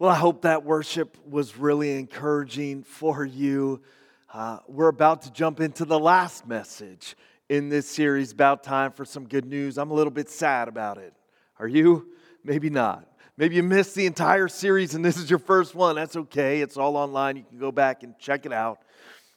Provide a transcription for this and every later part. Well, I hope that worship was really encouraging for you. We're about to jump into the last message in this series, about time for some good news. I'm a little bit sad about it. Are you? Maybe not. Maybe you missed the entire series and this is your first one. That's okay. It's all online. You can go back and check it out.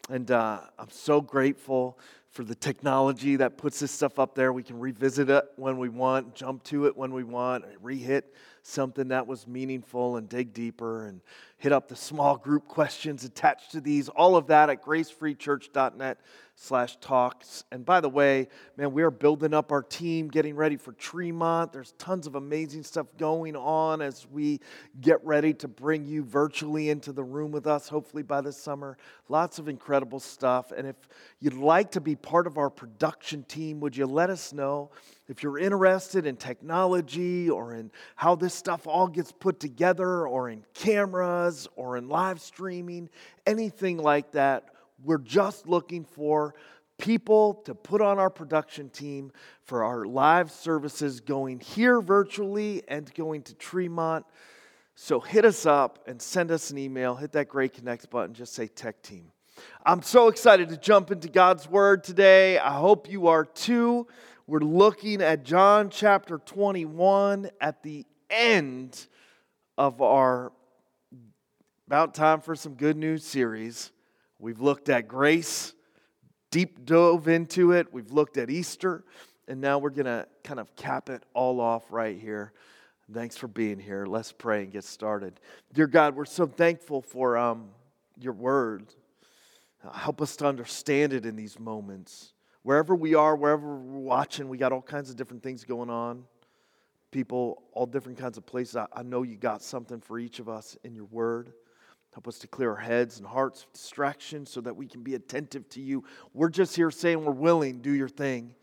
And I'm so grateful for the technology that puts this stuff up there. We can revisit it when we want, jump to it when we want, re-hit something that was meaningful and dig deeper and hit up the small group questions attached to these. All of that at GraceFreeChurch.net/talks. And by the way, man, we are building up our team, getting ready for Tremont. There's tons of amazing stuff going on as we get ready to bring you virtually into the room with us, hopefully by this summer. Lots of incredible stuff. And if you'd like to be part of our production team, would you let us know? If you're interested in technology or in how this stuff all gets put together or in cameras or in live streaming, anything like that, we're just looking for people to put on our production team for our live services going here virtually and going to Tremont. So hit us up and send us an email. Hit that Great Connects button. Just say tech team. I'm so excited to jump into God's Word today. I hope you are too. We're looking at John chapter 21 at the end of our About Time for Some Good News series. We've looked at grace, deep dove into it. We've looked at Easter, and now we're going to kind of cap it all off right here. Thanks for being here. Let's pray and get started. Dear God, we're so thankful for your word. Help us to understand it in these moments. Wherever we are, wherever we're watching, we got all kinds of different things going on. People, all different kinds of places. I know you got something for each of us in your word. Help us to clear our heads and hearts of distraction so that we can be attentive to you. We're just here saying we're willing, do your thing.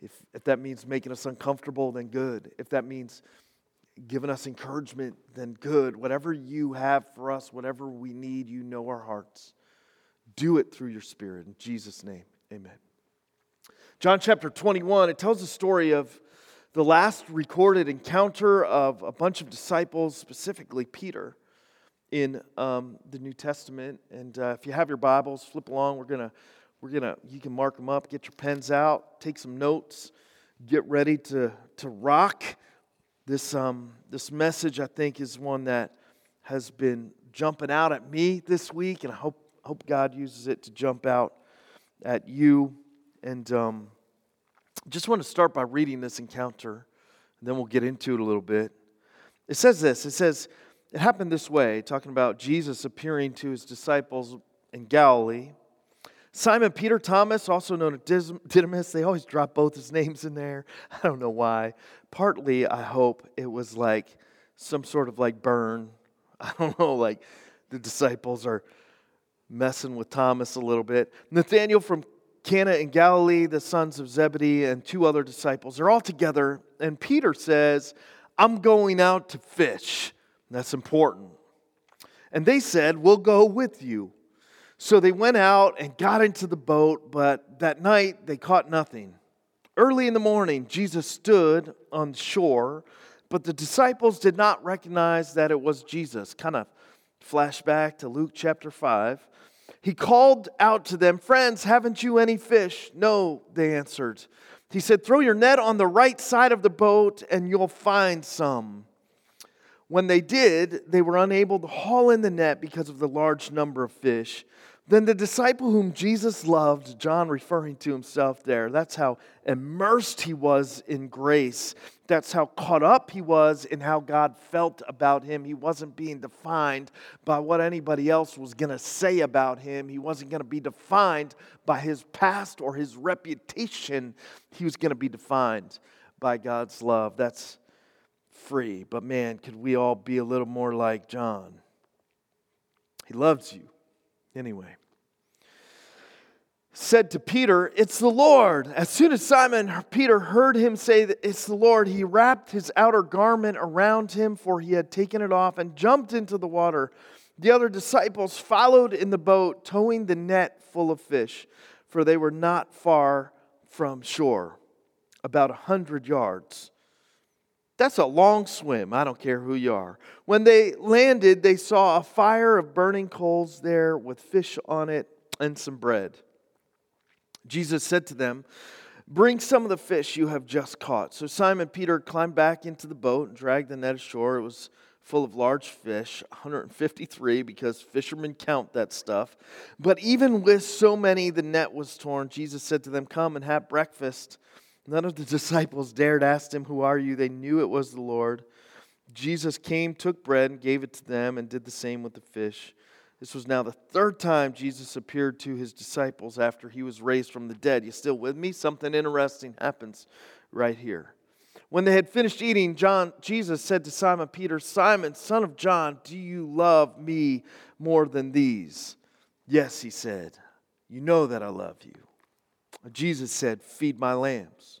If that means making us uncomfortable, then good. If that means giving us encouragement, then good. Whatever you have for us, whatever we need, you know our hearts. Do it through your Spirit. In Jesus' name, amen. John chapter 21, it tells the story of the last recorded encounter of a bunch of disciples, specifically Peter, in the New Testament. And if you have your Bibles, flip along. We're gonna. You can mark them up. Get your pens out. Take some notes. Get ready to rock. This message, I think, is one that has been jumping out at me this week, and I hope God uses it to jump out at you. And just want to start by reading this encounter, and then we'll get into it a little bit. It says this. It says, it happened this way, talking about Jesus appearing to his disciples in Galilee. Simon Peter, Thomas, also known as Didymus, they always drop both his names in there. I don't know why. Partly, I hope it was like some sort of like burn. I don't know, like the disciples are messing with Thomas a little bit. Nathanael from Cana in Galilee, the sons of Zebedee, and two other disciples are all together. And Peter says, I'm going out to fish. And that's important. And they said, we'll go with you. So they went out and got into the boat, but that night they caught nothing. Early in the morning, Jesus stood on shore, but the disciples did not recognize that it was Jesus. Kind of flashback to Luke chapter 5. He called out to them, friends, haven't you any fish? No, they answered. He said, throw your net on the right side of the boat and you'll find some. When they did, they were unable to haul in the net because of the large number of fish. Then the disciple whom Jesus loved, John referring to himself there, that's how immersed he was in grace. That's how caught up he was in how God felt about him. He wasn't being defined by what anybody else was going to say about him. He wasn't going to be defined by his past or his reputation. He was going to be defined by God's love. That's free, but man, could we all be a little more like John? He loves you. Anyway, said to Peter, it's the Lord. As soon as Simon Peter heard him say that it's the Lord, he wrapped his outer garment around him, for he had taken it off, and jumped into the water. The other disciples followed in the boat, towing the net full of fish, for they were not far from shore, about 100 yards. That's a long swim. I don't care who you are. When they landed, they saw a fire of burning coals there with fish on it and some bread. Jesus said to them, "Bring some of the fish you have just caught." So Simon Peter climbed back into the boat and dragged the net ashore. It was full of large fish, 153, because fishermen count that stuff. But even with so many, the net was torn. Jesus said to them, "Come and have breakfast." None of the disciples dared ask him, "Who are you?" They knew it was the Lord. Jesus came, took bread, and gave it to them, and did the same with the fish. This was now the third time Jesus appeared to his disciples after he was raised from the dead. You still with me? Something interesting happens right here. When they had finished eating, Jesus said to Simon Peter, "Simon, son of John, do you love me more than these?" "Yes," he said, "you know that I love you." Jesus said, "Feed my lambs."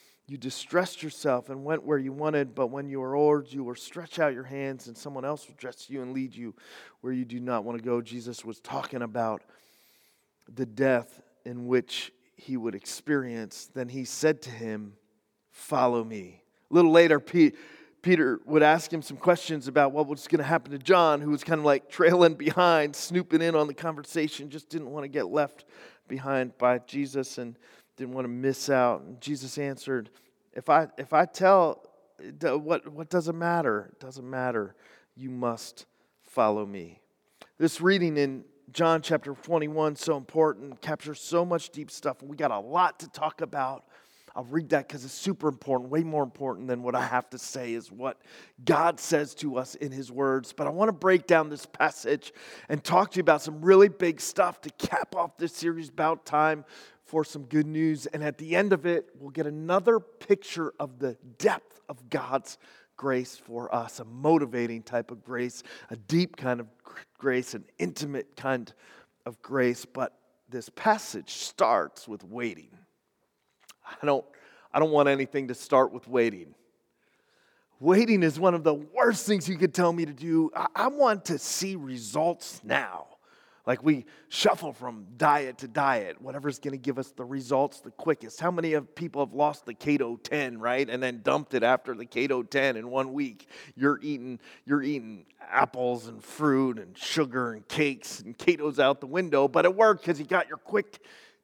you distressed yourself and went where you wanted, but when you are old, you will stretch out your hands and someone else will dress you and lead you where you do not want to go." Jesus was talking about the death in which he would experience. Then he said to him, "Follow me." A little later, Peter would ask him some questions about what was going to happen to John, who was kind of like trailing behind, snooping in on the conversation, just didn't want to get left behind by Jesus and didn't want to miss out. And Jesus answered, If I tell, what does it matter? It doesn't matter. You must follow me. This reading in John chapter 21, so important, captures so much deep stuff. We got a lot to talk about. I'll read that because it's super important, way more important than what I have to say is what God says to us in his words. But I want to break down this passage and talk to you about some really big stuff to cap off this series about time for some good news. And at the end of it, we'll get another picture of the depth of God's grace for us, a motivating type of grace, a deep kind of grace, an intimate kind of grace. But this passage starts with waiting. I don't want anything to start with waiting. Waiting is one of the worst things you could tell me to do. I want to see results now. Like we shuffle from diet to diet, whatever's going to give us the results the quickest. How many of people have lost the Keto 10, right? And then dumped it after the Keto 10 in 1 week. You're eating apples and fruit and sugar and cakes, and Keto's out the window, but it worked because you got your quick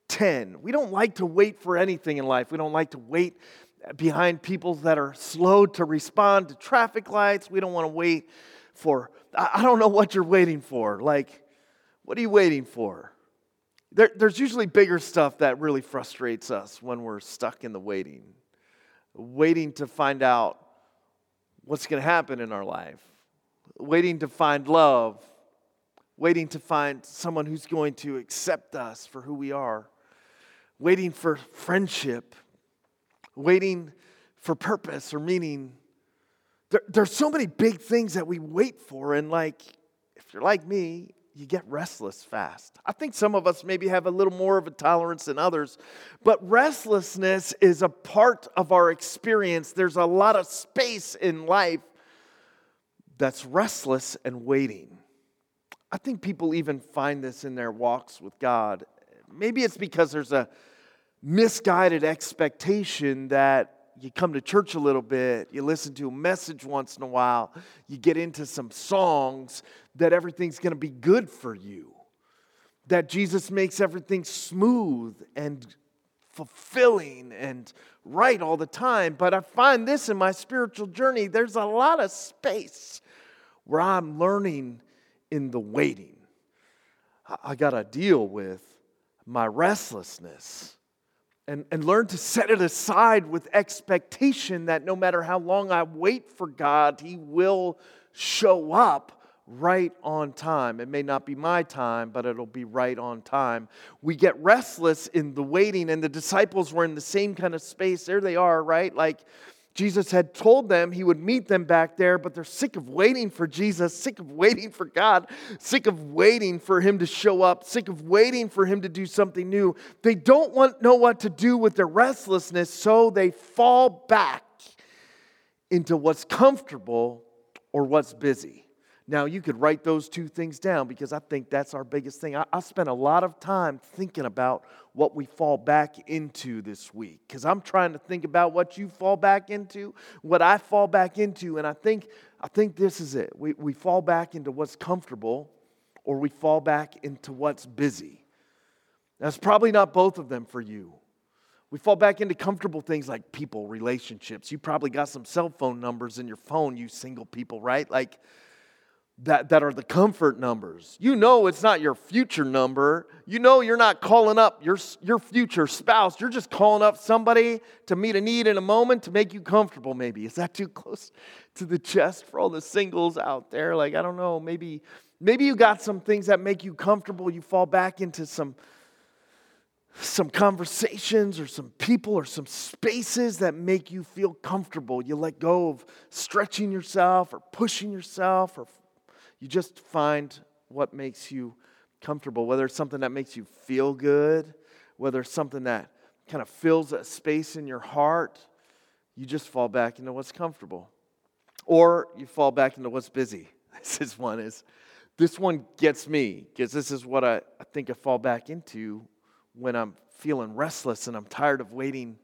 10. We don't like to wait for anything in life. We don't like to wait behind people that are slow to respond to traffic lights. We don't want to wait for, I don't know what you're waiting for. Like, what are you waiting for? There's usually bigger stuff that really frustrates us when we're stuck in the waiting. Waiting to find out what's going to happen in our life. Waiting to find love. Waiting to find someone who's going to accept us for who we are. Waiting for friendship. Waiting for purpose or meaning. There's so many big things that we wait for, and like, if you're like me, you get restless fast. I think some of us maybe have a little more of a tolerance than others, but restlessness is a part of our experience. There's a lot of space in life that's restless and waiting. I think people even find this in their walks with God. Maybe it's because there's a misguided expectation that you come to church a little bit, you listen to a message once in a while, you get into some songs, that everything's going to be good for you, that Jesus makes everything smooth and fulfilling and right all the time. But I find this in my spiritual journey, there's a lot of space where I'm learning in the waiting. I got to deal with my restlessness and learn to set it aside with expectation that no matter how long I wait for God, He will show up right on time. It may not be my time, but it'll be right on time. We get restless in the waiting, and the disciples were in the same kind of space. There they are, right? Like, Jesus had told them he would meet them back there, but they're sick of waiting for Jesus, sick of waiting for God, sick of waiting for him to show up, sick of waiting for him to do something new. They don't know what to do with their restlessness, so they fall back into what's comfortable or what's busy. Now, you could write those two things down because I think that's our biggest thing. I spent a lot of time thinking about what we fall back into this week because I'm trying to think about what you fall back into, what I fall back into, and I think this is it. We fall back into what's comfortable or we fall back into what's busy. That's probably not both of them for you. We fall back into comfortable things like people, relationships. You probably got some cell phone numbers in your phone, you single people, right? Like, that are the comfort numbers. You know it's not your future number. You know you're not calling up your future spouse. You're just calling up somebody to meet a need in a moment to make you comfortable maybe. Is that too close to the chest for all the singles out there? Like, I don't know, maybe you got some things that make you comfortable. You fall back into some conversations or some people or some spaces that make you feel comfortable. You let go of stretching yourself or pushing yourself, or you just find what makes you comfortable, whether it's something that makes you feel good, whether it's something that kind of fills a space in your heart. You just fall back into what's comfortable. Or you fall back into what's busy. This one gets me, because this is what I think I fall back into when I'm feeling restless and I'm tired of waiting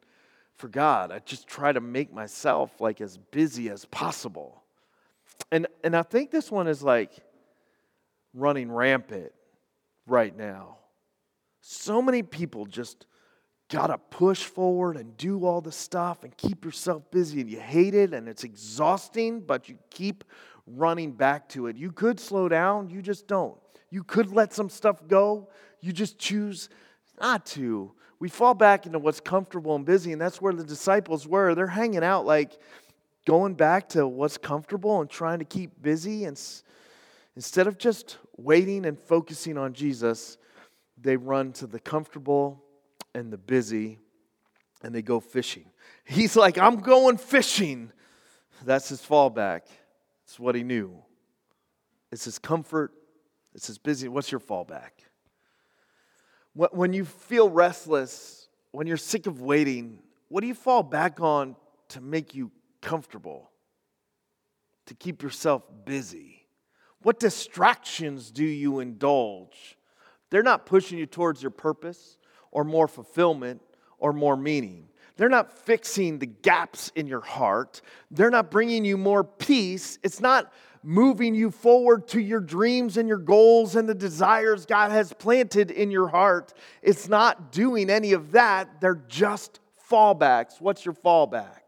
for God. I just try to make myself like as busy as possible. And I think this one is like running rampant right now. So many people just gotta push forward and do all the stuff and keep yourself busy, and you hate it and it's exhausting, but you keep running back to it. You could slow down, you just don't. You could let some stuff go, you just choose not to. We fall back into what's comfortable and busy, and that's where the disciples were. They're hanging out like going back to what's comfortable and trying to keep busy, and instead of just waiting and focusing on Jesus, they run to the comfortable and the busy, and they go fishing. He's like, I'm going fishing. That's his fallback. It's what he knew. It's his comfort. It's his busy. What's your fallback? When you feel restless, when you're sick of waiting, what do you fall back on to make you comfortable, to keep yourself busy? What distractions do you indulge? They're not pushing you towards your purpose or more fulfillment or more meaning. They're not fixing the gaps in your heart. They're not bringing you more peace. It's not moving you forward to your dreams and your goals and the desires God has planted in your heart. It's not doing any of that. They're just fallbacks. What's your fallback?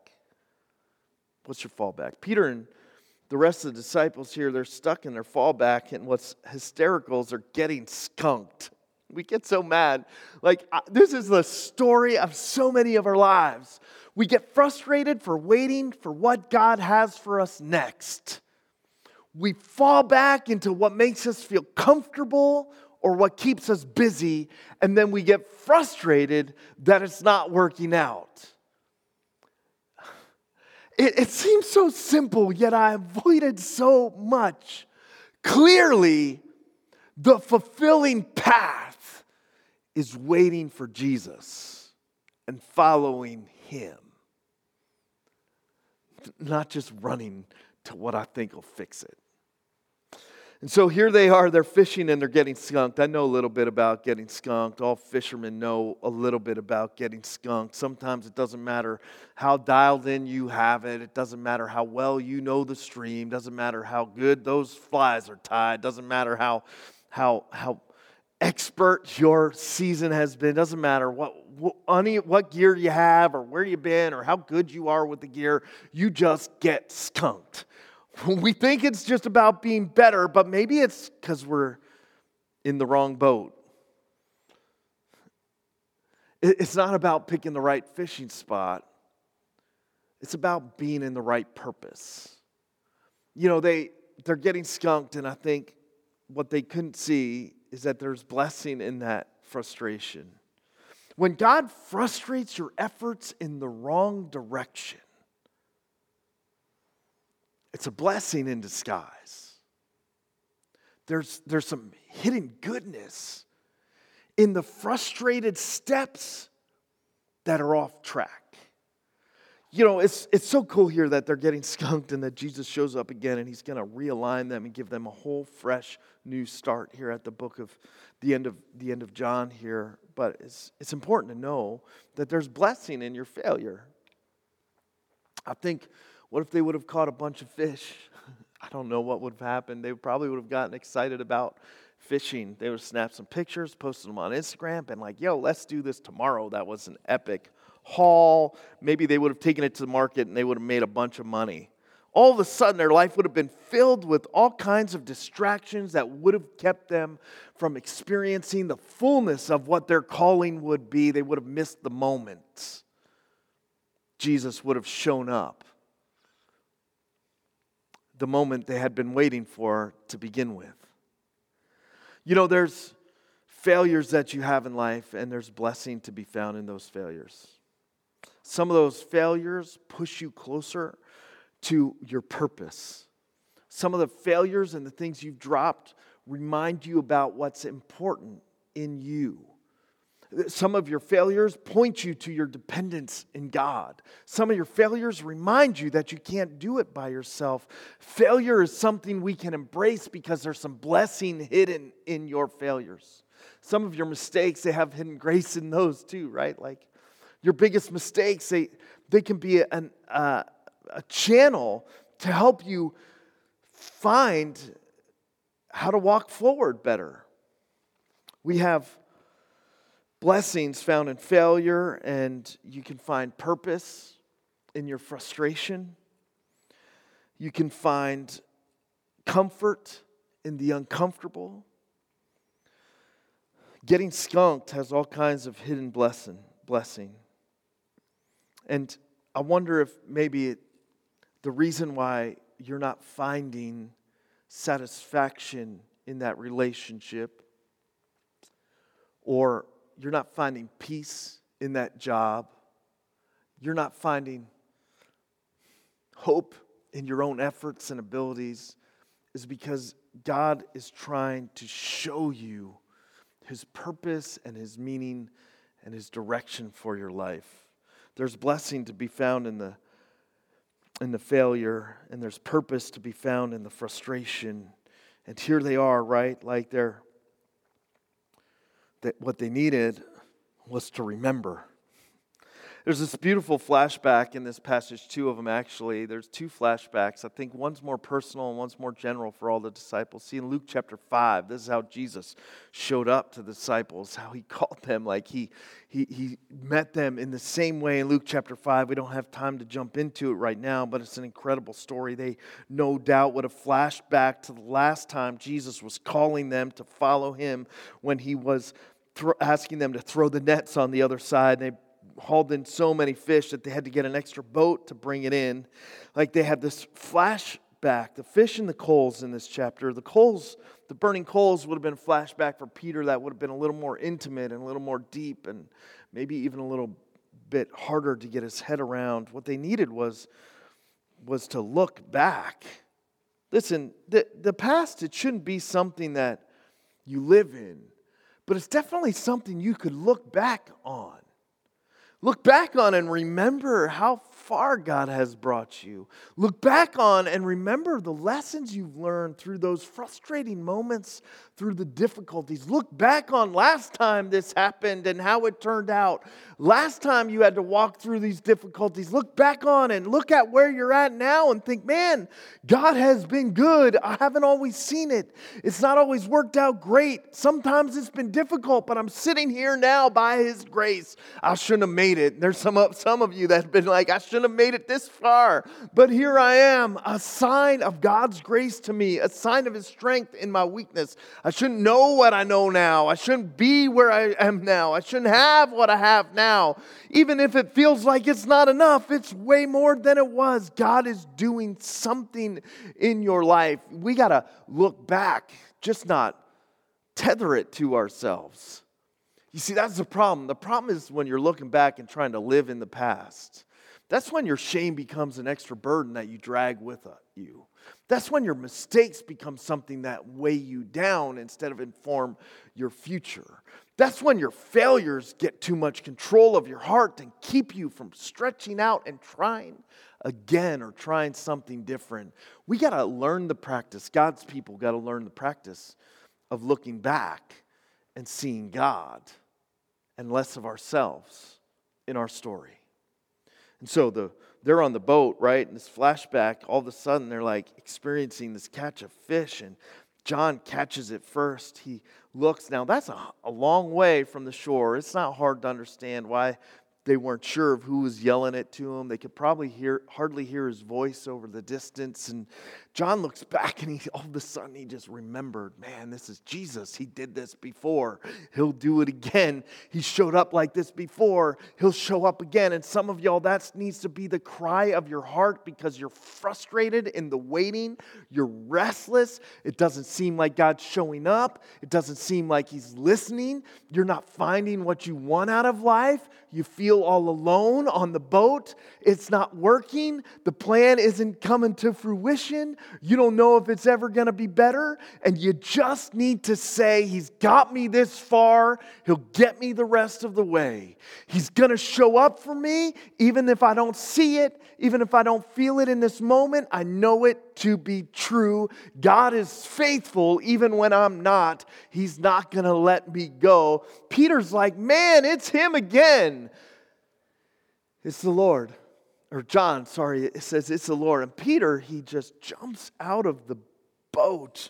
What's your fallback? Peter and the rest of the disciples here, they're stuck in their fallback, and what's hysterical is they're getting skunked. We get so mad. Like, this is the story of so many of our lives. We get frustrated for waiting for what God has for us next. We fall back into what makes us feel comfortable or what keeps us busy, and then we get frustrated that it's not working out. It seems so simple, yet I avoided so much. Clearly, the fulfilling path is waiting for Jesus and following him. Not just running to what I think will fix it. And so here they are, they're fishing and they're getting skunked. I know a little bit about getting skunked. All fishermen know a little bit about getting skunked. Sometimes it doesn't matter how dialed in you have it. It doesn't matter how well you know the stream. It doesn't matter how good those flies are tied. It doesn't matter how expert your season has been. It doesn't matter what gear you have or where you've been or how good you are with the gear. You just get skunked. We think it's just about being better, but maybe it's because we're in the wrong boat. It's not about picking the right fishing spot. It's about being in the right purpose. You know, they're getting skunked, and I think what they couldn't see is that there's blessing in that frustration. When God frustrates your efforts in the wrong direction, It's a blessing in disguise. There's some hidden goodness in the frustrated steps that are off track. You know, it's so cool here that they're getting skunked and that Jesus shows up again and he's going to realign them and give them a whole fresh new start here at the book of the end of John here. But it's important to know that there's blessing in your failure. I think, what if they would have caught a bunch of fish? I don't know what would have happened. They probably would have gotten excited about fishing. They would have snapped some pictures, posted them on Instagram, been like, yo, let's do this tomorrow. That was an epic haul. Maybe they would have taken it to the market and they would have made a bunch of money. All of a sudden, their life would have been filled with all kinds of distractions that would have kept them from experiencing the fullness of what their calling would be. They would have missed the moment. Jesus would have shown up. The moment they had been waiting for to begin with. You know, there's failures that you have in life, and there's blessing to be found in those failures. Some of those failures push you closer to your purpose. Some of the failures and the things you've dropped remind you about what's important in you. Some of your failures point you to your dependence in God. Some of your failures remind you that you can't do it by yourself. Failure is something we can embrace because there's some blessing hidden in your failures. Some of your mistakes, they have hidden grace in those too, right? Like your biggest mistakes, they can be a channel to help you find how to walk forward better. We have blessings found in failure, and you can find purpose in your frustration. You can find comfort in the uncomfortable. Getting skunked has all kinds of hidden blessing. And I wonder if maybe the reason why you're not finding satisfaction in that relationship, or you're not finding peace in that job. You're not finding hope in your own efforts and abilities is because God is trying to show you his purpose and his meaning and his direction for your life. There's blessing to be found in the failure, and there's purpose to be found in the frustration. And here they are, right? Like that what they needed was to remember. There's this beautiful flashback in this passage, two of them actually. There's two flashbacks. I think one's more personal and one's more general for all the disciples. See, in Luke chapter 5, this is how Jesus showed up to the disciples, how he called them, like he met them in the same way in Luke chapter 5. We don't have time to jump into it right now, but it's an incredible story. They no doubt would have flashed back to the last time Jesus was calling them to follow him when he was asking them to throw the nets on the other side. And they hauled in so many fish that they had to get an extra boat to bring it in. Like they have this flashback, the fish and the coals in this chapter. The coals, the burning coals would have been a flashback for Peter that would have been a little more intimate and a little more deep and maybe even a little bit harder to get his head around. What they needed was to look back. Listen, the past, it shouldn't be something that you live in, but it's definitely something you could look back on. Look back on and remember how far God has brought you. Look back on and remember the lessons you've learned through those frustrating moments, through the difficulties. Look back on last time this happened and how it turned out. Last time you had to walk through these difficulties. Look back on and look at where you're at now and think, man, God has been good. I haven't always seen it. It's not always worked out great. Sometimes it's been difficult, but I'm sitting here now by his grace. I shouldn't have made it. There's some of you that have been like, I shouldn't have made it this far, but here I am, a sign of God's grace to me, a sign of his strength in my weakness. I shouldn't know what I know now. I shouldn't be where I am now. I shouldn't have what I have now. Even if it feels like it's not enough, it's way more than it was. God is doing something in your life. We got to look back, just not tether it to ourselves. You see, that's the problem. The problem is when you're looking back and trying to live in the past. That's when your shame becomes an extra burden that you drag with you. That's when your mistakes become something that weigh you down instead of inform your future. That's when your failures get too much control of your heart and keep you from stretching out and trying again or trying something different. We got to learn the practice. God's people got to learn the practice of looking back and seeing God and less of ourselves in our story. And so they're on the boat, right? And this flashback, all of a sudden they're like experiencing this catch of fish, and John catches it first. He looks. Now, that's a long way from the shore. It's not hard to understand why they weren't sure of who was yelling it to him. They could probably hardly hear his voice over the distance. And John looks back, and all of a sudden he just remembered, man, this is Jesus. He did this before. He'll do it again. He showed up like this before. He'll show up again. And some of y'all, that needs to be the cry of your heart, because you're frustrated in the waiting. You're restless. It doesn't seem like God's showing up. It doesn't seem like he's listening. You're not finding what you want out of life. You feel all alone on the boat. It's not working. The plan isn't coming to fruition. You don't know if it's ever going to be better. And you just need to say, he's got me this far. He'll get me the rest of the way. He's going to show up for me, even if I don't see it, even if I don't feel it in this moment. I know it to be true. God is faithful even when I'm not. He's not going to let me go. Peter's like, man, it's him again. It's the Lord, or John, sorry, it says it's the Lord. And Peter, he just jumps out of the boat.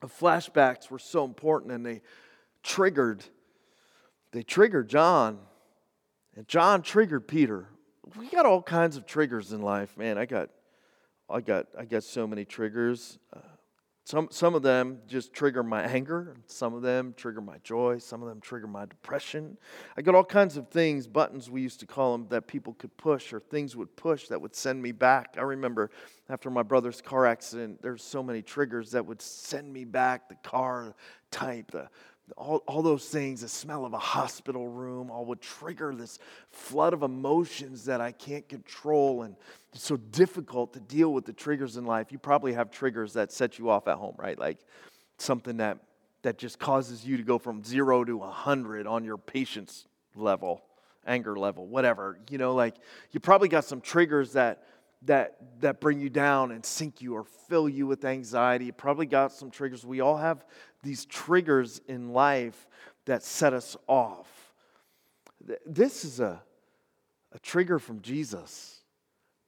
The flashbacks were so important, and they triggered John, and John triggered Peter. We got all kinds of triggers in life, man. I got so many triggers. Some of them just trigger my anger. Some of them trigger my joy. Some of them trigger my depression. I got all kinds of things, buttons we used to call them, that people could push, or things would push that would send me back. I remember after my brother's car accident, there's so many triggers that would send me back. The car type, all those things, the smell of a hospital room, all would trigger this flood of emotions that I can't control. And it's so difficult to deal with the triggers in life. You probably have triggers that set you off at home, right? Like something that just causes you to go from 0 to 100 on your patience level, anger level, whatever. You know, like you probably got some triggers that bring you down and sink you or fill you with anxiety. You probably got some triggers. We all have these triggers in life that set us off. This is a trigger from Jesus,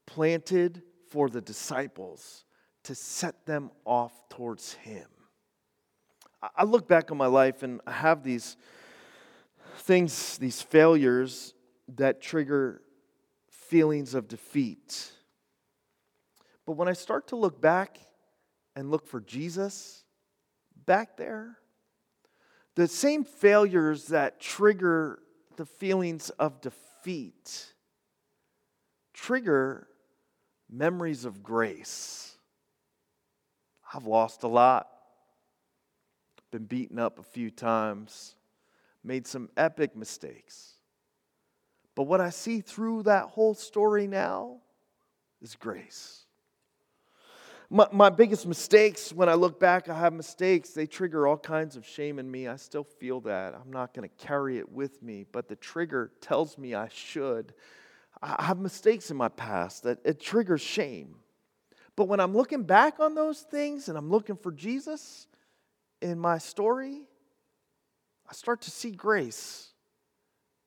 planted for the disciples to set them off towards him. I look back on my life, and I have these things, these failures that trigger feelings of defeat. But when I start to look back and look for Jesus back there, the same failures that trigger the feelings of defeat trigger memories of grace. I've lost a lot, been beaten up a few times, made some epic mistakes. But what I see through that whole story now is grace. My biggest mistakes, when I look back, I have mistakes. They trigger all kinds of shame in me. I still feel that. I'm not going to carry it with me, but the trigger tells me I should. I have mistakes in my past that it triggers shame. But when I'm looking back on those things and I'm looking for Jesus in my story, I start to see grace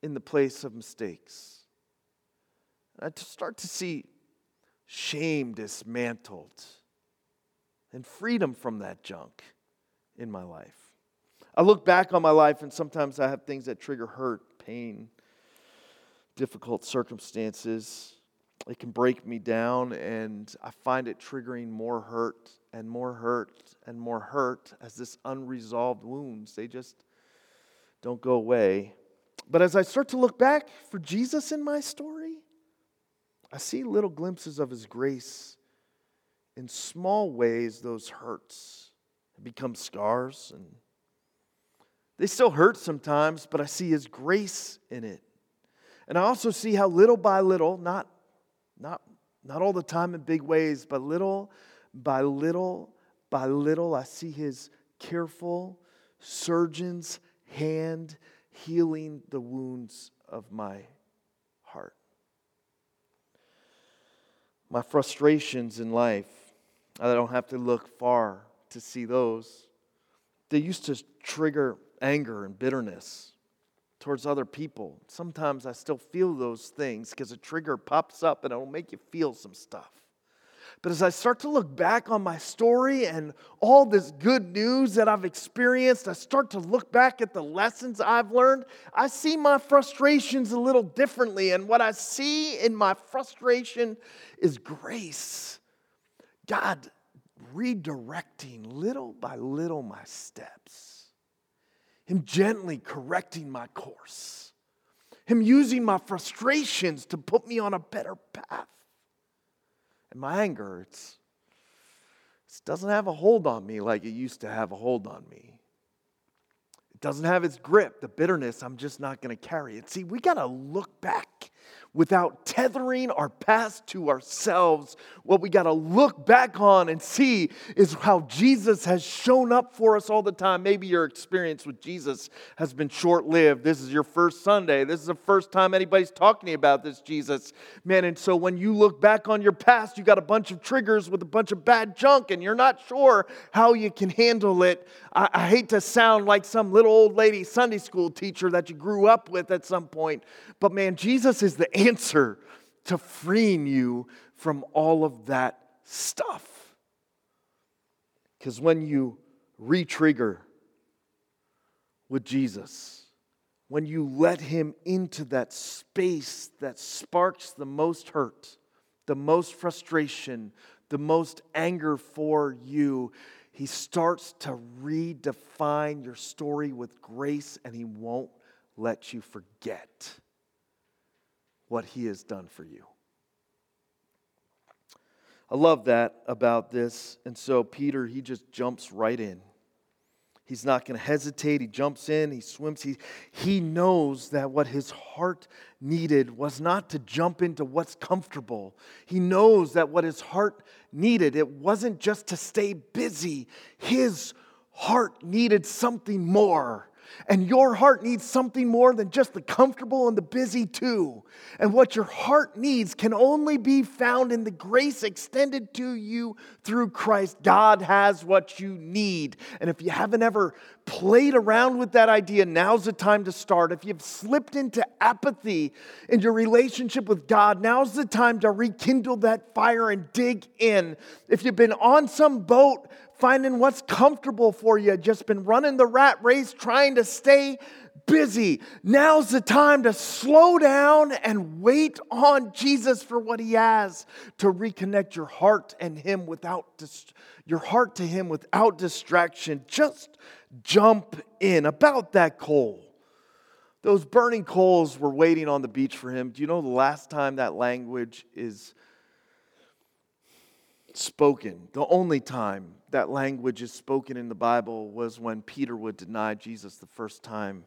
in the place of mistakes. I start to see shame dismantled and freedom from that junk in my life. I look back on my life, and sometimes I have things that trigger hurt, pain, difficult circumstances. It can break me down, and I find it triggering more hurt and more hurt and more hurt as this unresolved wounds. They just don't go away. But as I start to look back for Jesus in my story, I see little glimpses of his grace in small ways. Those hurts become scars, and they still hurt sometimes, but I see his grace in it. And I also see how little by little, not Not all the time in big ways, but little by little by little, I see his careful surgeon's hand healing the wounds of my heart. My frustrations in life, I don't have to look far to see those. They used to trigger anger and bitterness towards other people. Sometimes I still feel those things because a trigger pops up and it'll make you feel some stuff. But as I start to look back on my story and all this good news that I've experienced, I start to look back at the lessons I've learned. I see my frustrations a little differently. And what I see in my frustration is grace. God redirecting little by little my steps. Him gently correcting my course. Him using my frustrations to put me on a better path. And my anger, it doesn't have a hold on me like it used to have a hold on me. It doesn't have its grip. The bitterness, I'm just not going to carry it. See, we got to look back without tethering our past to ourselves. What we got to look back on and see is how Jesus has shown up for us all the time. Maybe your experience with Jesus has been short-lived. This is your first Sunday. This is the first time anybody's talking to you about this Jesus. Man, and so when you look back on your past, you got a bunch of triggers with a bunch of bad junk, and you're not sure how you can handle it. I hate to sound like some little old lady Sunday school teacher that you grew up with at some point, but man, Jesus is the answer to freeing you from all of that stuff. Because when you re-trigger with Jesus, when you let him into that space that sparks the most hurt, the most frustration, the most anger for you, he starts to redefine your story with grace, and he won't let you forget what he has done for you. I love that about this. And so Peter, he just jumps right in. He's not going to hesitate. He jumps in. He swims. He knows that what his heart needed was not to jump into what's comfortable. He knows that what his heart needed, it wasn't just to stay busy. His heart needed something more. And your heart needs something more than just the comfortable and the busy too. And what your heart needs can only be found in the grace extended to you through Christ. God has what you need. And if you haven't ever played around with that idea, now's the time to start. If you've slipped into apathy in your relationship with God, now's the time to rekindle that fire and dig in. If you've been on some boat, finding what's comfortable for you, just been running the rat race, trying to stay busy. Now's the time to slow down and wait on Jesus for what he has to reconnect your heart and him without distraction. Just jump in. About that coal. Those burning coals were waiting on the beach for him. Do you know the last time that language is spoken? The only time that language is spoken in the Bible was when Peter would deny Jesus the first time.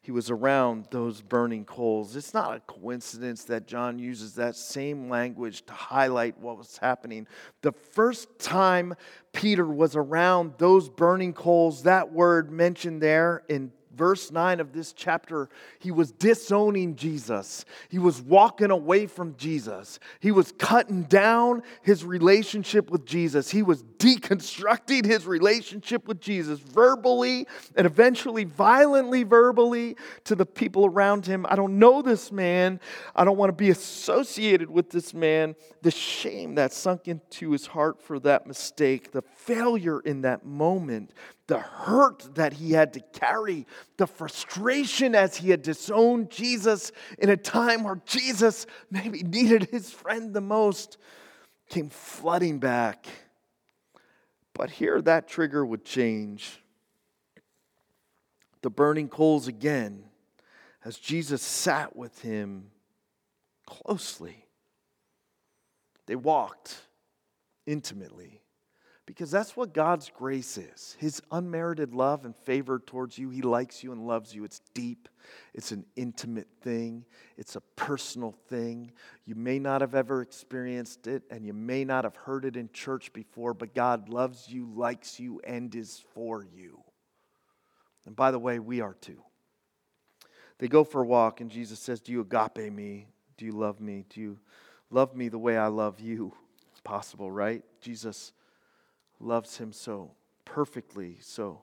He was around those burning coals. It's not a coincidence that John uses that same language to highlight what was happening. The first time Peter was around those burning coals, that word mentioned there in Verse 9 of this chapter, he was disowning Jesus. He was walking away from Jesus. He was cutting down his relationship with Jesus. He was deconstructing his relationship with Jesus verbally and eventually violently verbally to the people around him. I don't know this man. I don't want to be associated with this man. The shame that sunk into his heart for that mistake, the failure in that moment, the hurt that he had to carry, the frustration as he had disowned Jesus in a time where Jesus maybe needed his friend the most, came flooding back. But here that trigger would change. The burning coals again, as Jesus sat with him closely. They walked intimately. Because that's what God's grace is. His unmerited love and favor towards you. He likes you and loves you. It's deep. It's an intimate thing. It's a personal thing. You may not have ever experienced it, and you may not have heard it in church before, but God loves you, likes you, and is for you. And by the way, we are too. They go for a walk, and Jesus says, "Do you agape me? Do you love me? Do you love me the way I love you?" It's possible, right? Jesus loves him so perfectly, so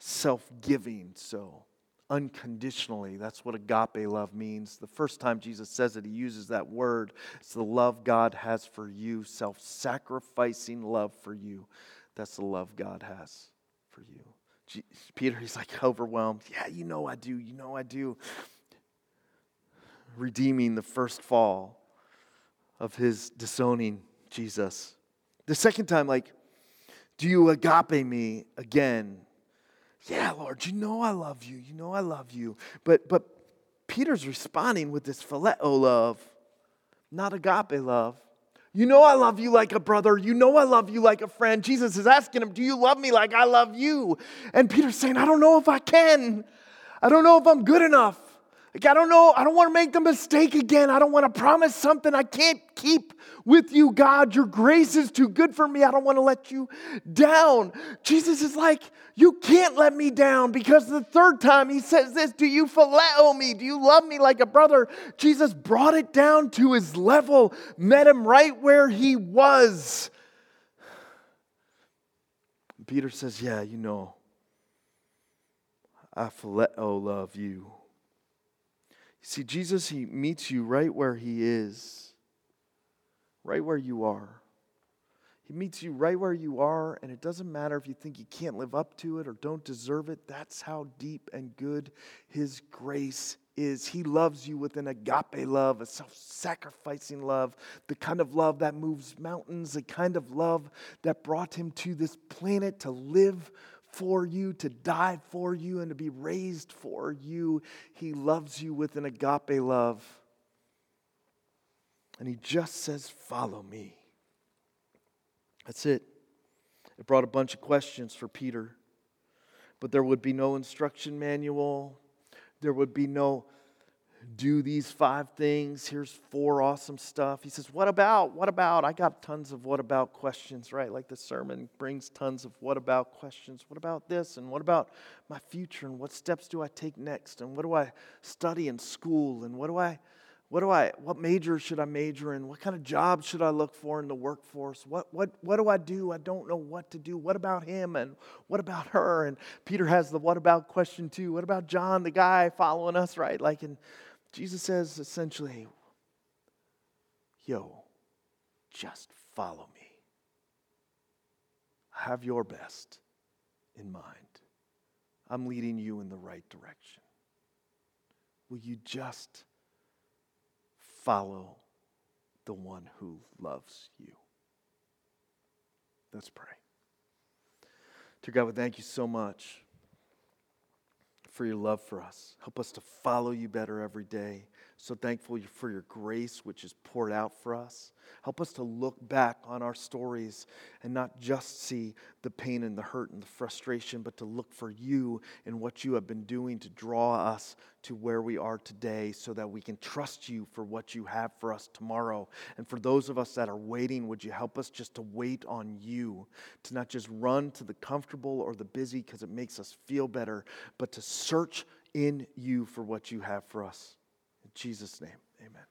self-giving, so unconditionally. That's what agape love means. The first time Jesus says it, he uses that word. It's the love God has for you, self-sacrificing love for you. That's the love God has for you. Peter, he's like overwhelmed. Yeah, you know I do. You know I do. Redeeming the first fall of his disowning Jesus. The second time, like, "Do you agape me again?" "Yeah, Lord, you know I love you. You know I love you." But Peter's responding with this phileo love, not agape love. "You know I love you like a brother. You know I love you like a friend." Jesus is asking him, "Do you love me like I love you?" And Peter's saying, "I don't know if I can. I don't know if I'm good enough. Like, I don't know. I don't want to make the mistake again. I don't want to promise something I can't keep with you, God. Your grace is too good for me. I don't want to let you down." Jesus is like, "You can't let me down," because the third time he says this, "Do you phileo me? Do you love me like a brother?" Jesus brought it down to his level, met him right where he was. And Peter says, "Yeah, you know, I phileo love you." See, Jesus, he meets you right where he is, right where you are. He meets you right where you are, and it doesn't matter if you think you can't live up to it or don't deserve it. That's how deep and good his grace is. He loves you with an agape love, a self-sacrificing love, the kind of love that moves mountains, the kind of love that brought him to this planet to live for you, to die for you, and to be raised for you. He loves you with an agape love. And he just says, "Follow me." That's it. It brought a bunch of questions for Peter. But there would be no instruction manual. There would be no, "Do these 5 things. Here's 4 awesome stuff." He says, "What about? What about?" I got tons of what about questions, right? Like the sermon brings tons of what about questions. What about this? And what about my future? And what steps do I take next? And what do I study in school? And what major should I major in? What kind of job should I look for in the workforce? What do I do? I don't know what to do. What about him? And what about her? And Peter has the what about question too. What about John, the guy following us, right? Like, and Jesus says essentially, "Yo, just follow me. I have your best in mind. I'm leading you in the right direction. Will you just follow the one who loves you?" Let's pray. Dear God, we thank you so much for your love for us. Help us to follow you better every day. So thankful for your grace, which is poured out for us. Help us to look back on our stories and not just see the pain and the hurt and the frustration, but to look for you and what you have been doing to draw us to where we are today, so that we can trust you for what you have for us tomorrow. And for those of us that are waiting, would you help us just to wait on you, to not just run to the comfortable or the busy because it makes us feel better, but to search in you for what you have for us. In Jesus' name, amen.